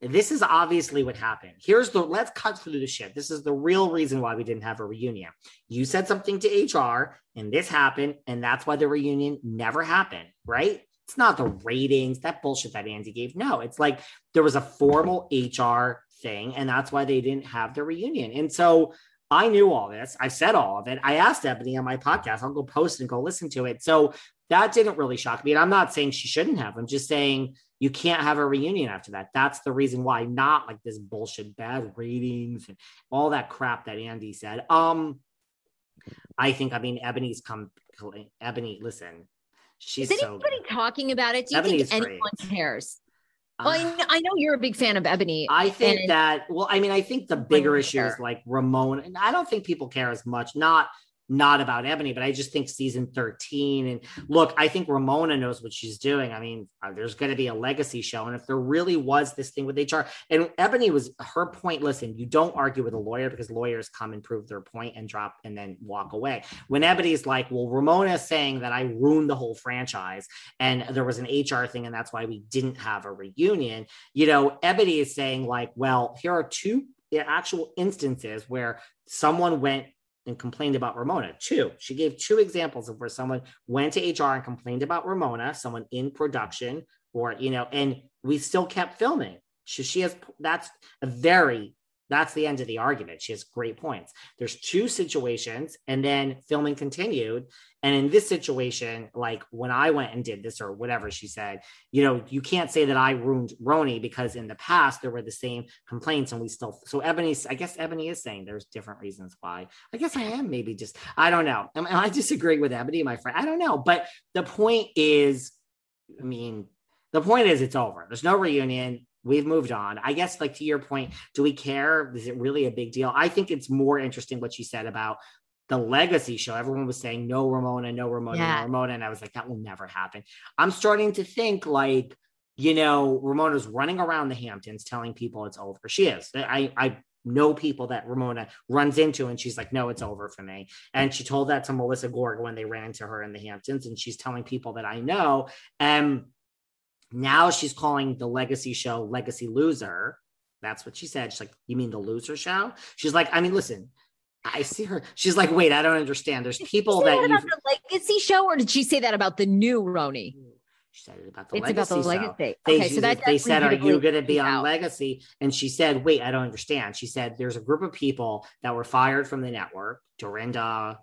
this is obviously what happened. Let's cut through the shit. This is the real reason why we didn't have a reunion. You said something to HR and this happened. And that's why the reunion never happened, right? It's not the ratings, that bullshit that Andy gave. No, it's like there was a formal HR thing and that's why they didn't have the reunion. And so I knew all this. I've said all of it. I asked Eboni on my podcast. I'll go post and go listen to it. So that didn't really shock me. And I'm not saying she shouldn't have. I'm just saying you can't have a reunion after that. That's the reason why, not like this bullshit, bad ratings and all that crap that Andy said. I mean, Eboni's come. Eboni, listen, she's is anybody so talking about it? Do you Eboni's think anyone great. Cares? Well, I know you're a big fan of Eboni. I think that. Well, I mean, I think the bigger issue is like Ramona, and I don't think people care as much. Not about Eboni, but I just think season 13 and look, I think Ramona knows what she's doing. I mean, there's going to be a legacy show. And if there really was this thing with HR and Eboni was her point, listen, you don't argue with a lawyer because lawyers come and prove their point and drop and then walk away. When Eboni's like, well, Ramona's saying that I ruined the whole franchise and there was an HR thing. And that's why we didn't have a reunion. You know, Eboni is saying like, well, here are 2 actual instances where someone went and complained about Ramona. 2. She gave 2 examples of where someone went to HR and complained about Ramona, someone in production or, you know, and we still kept filming. She has, that's the end of the argument. She has great points. There's 2 situations and then filming continued. And in this situation, like when I went and did this or whatever, she said, you know, you can't say that I ruined RHONJ because in the past there were the same complaints and we still, so Eboni's, I guess Eboni is saying there's different reasons why. I guess I am maybe just, I don't know. I disagree with Eboni, my friend. I don't know. But the point is, it's over. There's no reunion. We've moved on. I guess like to your point, do we care? Is it really a big deal? I think it's more interesting what she said about the legacy show. Everyone was saying, no Ramona. And I was like, that will never happen. I'm starting to think like, you know, Ramona's running around the Hamptons telling people it's over. She is. I know people that Ramona runs into and she's like, no, it's over for me. And she told that to Melissa Gorga when they ran into her in the Hamptons. And she's telling people that I know. Now she's calling the legacy show Legacy Loser. That's what she said. She's like, you mean the loser show? She's like, I mean, listen, I see her. She's like, wait, I don't understand. There's people that about the legacy show, or did she say that about the new RHONJ? She said it about the legacy. It's about the legacy. They said, are you going to be on legacy? And she said, wait, I don't understand. She said, there's a group of people that were fired from the network. Dorinda,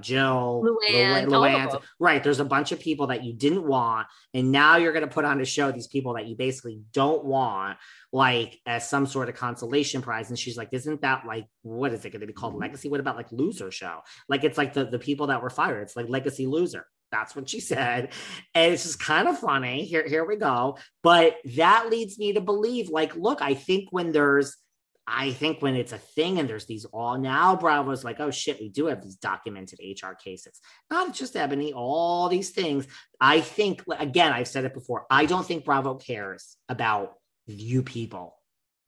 Jill, Luann. Right. There's a bunch of people that you didn't want. And now you're going to put on a show, these people that you basically don't want, like as some sort of consolation prize. And she's like, isn't that like, what is it going to be called? Legacy? What about like loser show? Like, it's like the people that were fired. It's like legacy loser. That's what she said. And it's just kind of funny. Here we go. But that leads me to believe, like, look, I think when it's a thing and there's these all now Bravo's like, oh shit, we do have these documented HR cases, not just Eboni, all these things. I think, again, I've said it before. I don't think Bravo cares about you people.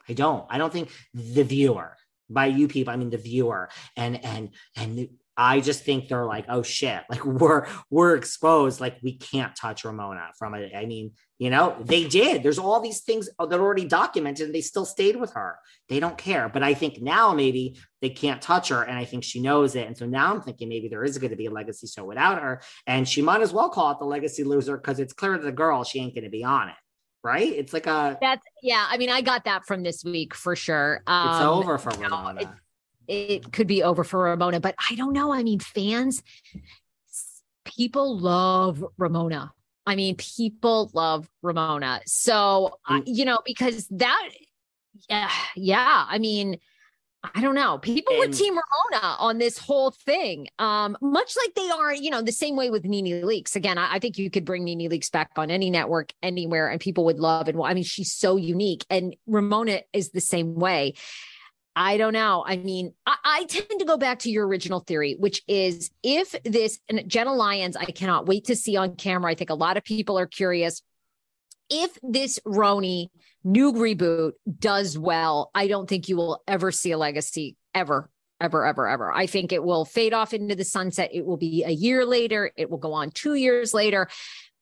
I don't think the viewer, by you people, I mean the viewer and I just think they're like, oh shit, like we're exposed. Like we can't touch Ramona from it. I mean, you know, they did. There's all these things that are already documented and they still stayed with her. They don't care. But I think now maybe they can't touch her. And I think she knows it. And so now I'm thinking maybe there is going to be a legacy show without her. And she might as well call it the legacy loser because it's clear to the girl she ain't going to be on it. Right? It's like I mean, I got that from this week for sure. It's over for Ramona. It could be over for Ramona, but I don't know. I mean, people love Ramona. So, because that, yeah. I mean, I don't know. People were team Ramona on this whole thing. Much like they are, the same way with NeNe Leakes. Again, I think you could bring NeNe Leakes back on any network anywhere and people would love it. Well, I mean, she's so unique and Ramona is the same way. I don't know. I mean, I tend to go back to your original theory, which is if this, and Jenna Lyons, I cannot wait to see on camera. I think a lot of people are curious. If this RHONJ new reboot does well, I don't think you will ever see a legacy ever. I think it will fade off into the sunset. It will be a year later. It will go on 2 years later.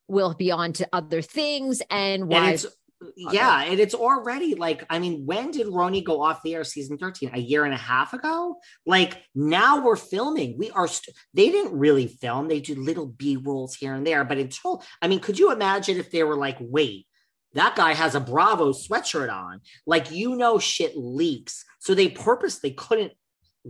We'll be on to other things. And why? Yeah. And it's already like, I mean, when did RHONJ go off the air season 13? A year and a half ago? Like now we're filming. They didn't really film. They do little B rolls here and there. But could you imagine if they were like, wait, that guy has a Bravo sweatshirt on. Like, shit leaks. So they purposely couldn't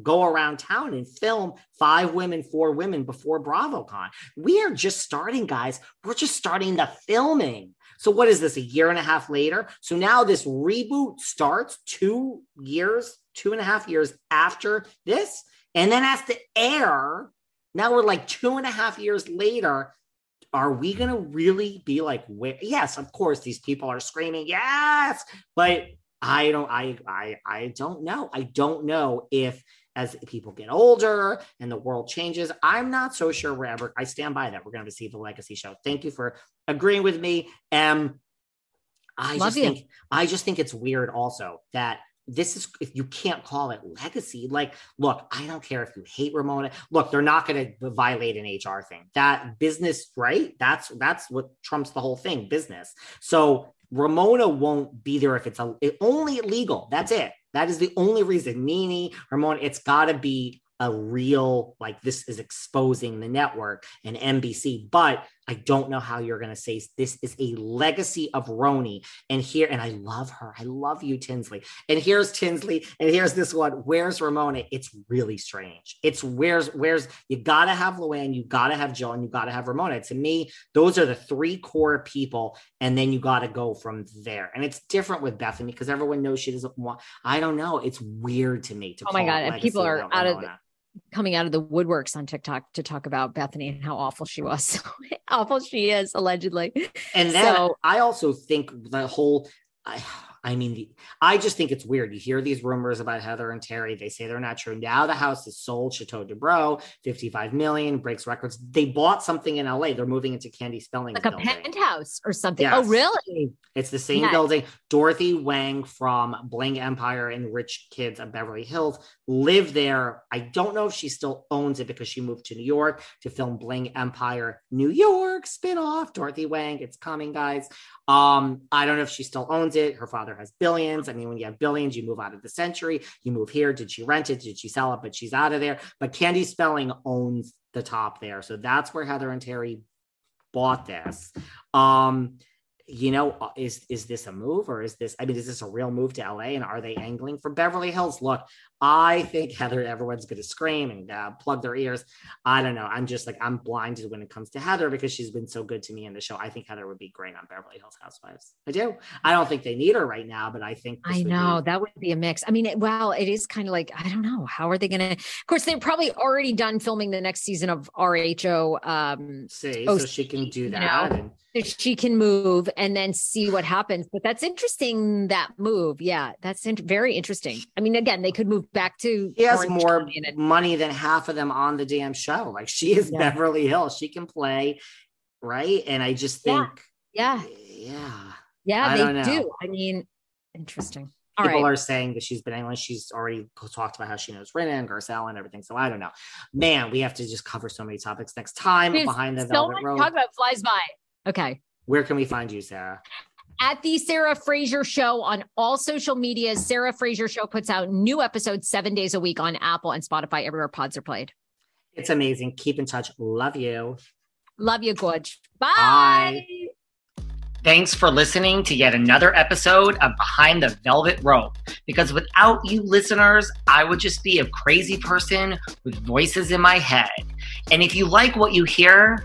go around town and film 5 women, 4 women before BravoCon. We are just starting, guys. We're just starting the filming. So what is this, a year and a half later? So now this reboot starts 2.5 years after this, and then has to air. Now we're like 2.5 years later. Are we going to really be like, yes, of course, these people are screaming, yes, but I don't know. I don't know if as people get older and the world changes, I'm not so sure wherever I stand by that. We're going to see the legacy show. Thank you for agreeing with me. I just think it's weird also that this is, if you can't call it legacy, like, look, I don't care if you hate Ramona. Look, they're not going to violate an HR thing. That business, right? That's what trumps the whole thing, business. So Ramona won't be there if it's only illegal. That's it. That is the only reason. NeNe, Ramona, it's got to be a real, like, this is exposing the network and NBC. But I don't know how you're going to say this is a legacy of RHONJ. And here, and I love her. I love you, Tinsley. And here's Tinsley. And here's this one. Where's Ramona? It's really strange. It's where's you got to have Luann, you got to have Jill, and you got to have Ramona. To me, those are the three core people. And then you got to go from there. And it's different with Bethany because everyone knows she doesn't want, I don't know. It's weird to me to call it legacy. Oh my God. And people are coming out of the woodworks on TikTok to talk about Bethany and how awful she was. Awful she is, allegedly. And then I also think the whole, I just think it's weird. You hear these rumors about Heather and Terry. They say they're not true. Now the house is sold. Chateau Dubrow, $55 million, breaks records. They bought something in LA. They're moving into Candy Spelling's like building. A penthouse or something. Yes. Oh, really? It's the same building. Dorothy Wang from Bling Empire and Rich Kids of Beverly Hills live there. I don't know if she still owns it because she moved to New York to film Bling Empire, New York spinoff. Dorothy Wang, it's coming, guys. I don't know if she still owns it. Her father has billions. I mean, when you have billions, you move out of the century, you move here. Did she rent it? Did she sell it? But she's out of there. But Candy Spelling owns the top there. So that's where Heather and Terry bought this. You know, is this a move, or is this, I mean, is this a real move to LA, and are they angling for Beverly Hills? Look, I think Heather, everyone's going to scream and plug their ears. I don't know. I'm just like, I'm blinded when it comes to Heather because she's been so good to me in the show. I think Heather would be great on Beverly Hills Housewives. I do. I don't think they need her right now, but I think. I know that would be a mix. I mean, well, it is kind of like, I don't know. How are they going to, of course, they're probably already done filming the next season of RHO. See, OC, so she can do that. You know? She can move and then see what happens. But that's interesting, that move. Yeah, that's very interesting. I mean, again, they could move back to. She has more money than half of them on the damn show. Like, she is Beverly Hills. She can play, right? And I just think. Yeah, they do. I mean, interesting. People are saying that she's been angling. She's already talked about how she knows Rinna and Garcelle and everything. So I don't know. Man, we have to just cover so many topics next time. There's behind the velvet rope. Talk about flies by. Okay. Where can we find you, Sarah? At the Sarah Fraser Show on all social media. Sarah Fraser Show puts out new episodes 7 days a week on Apple and Spotify, everywhere pods are played. It's amazing. Keep in touch. Love you. Love you, Gorge. Bye. Bye. Thanks for listening to yet another episode of Behind the Velvet Rope, because without you listeners, I would just be a crazy person with voices in my head. And if you like what you hear,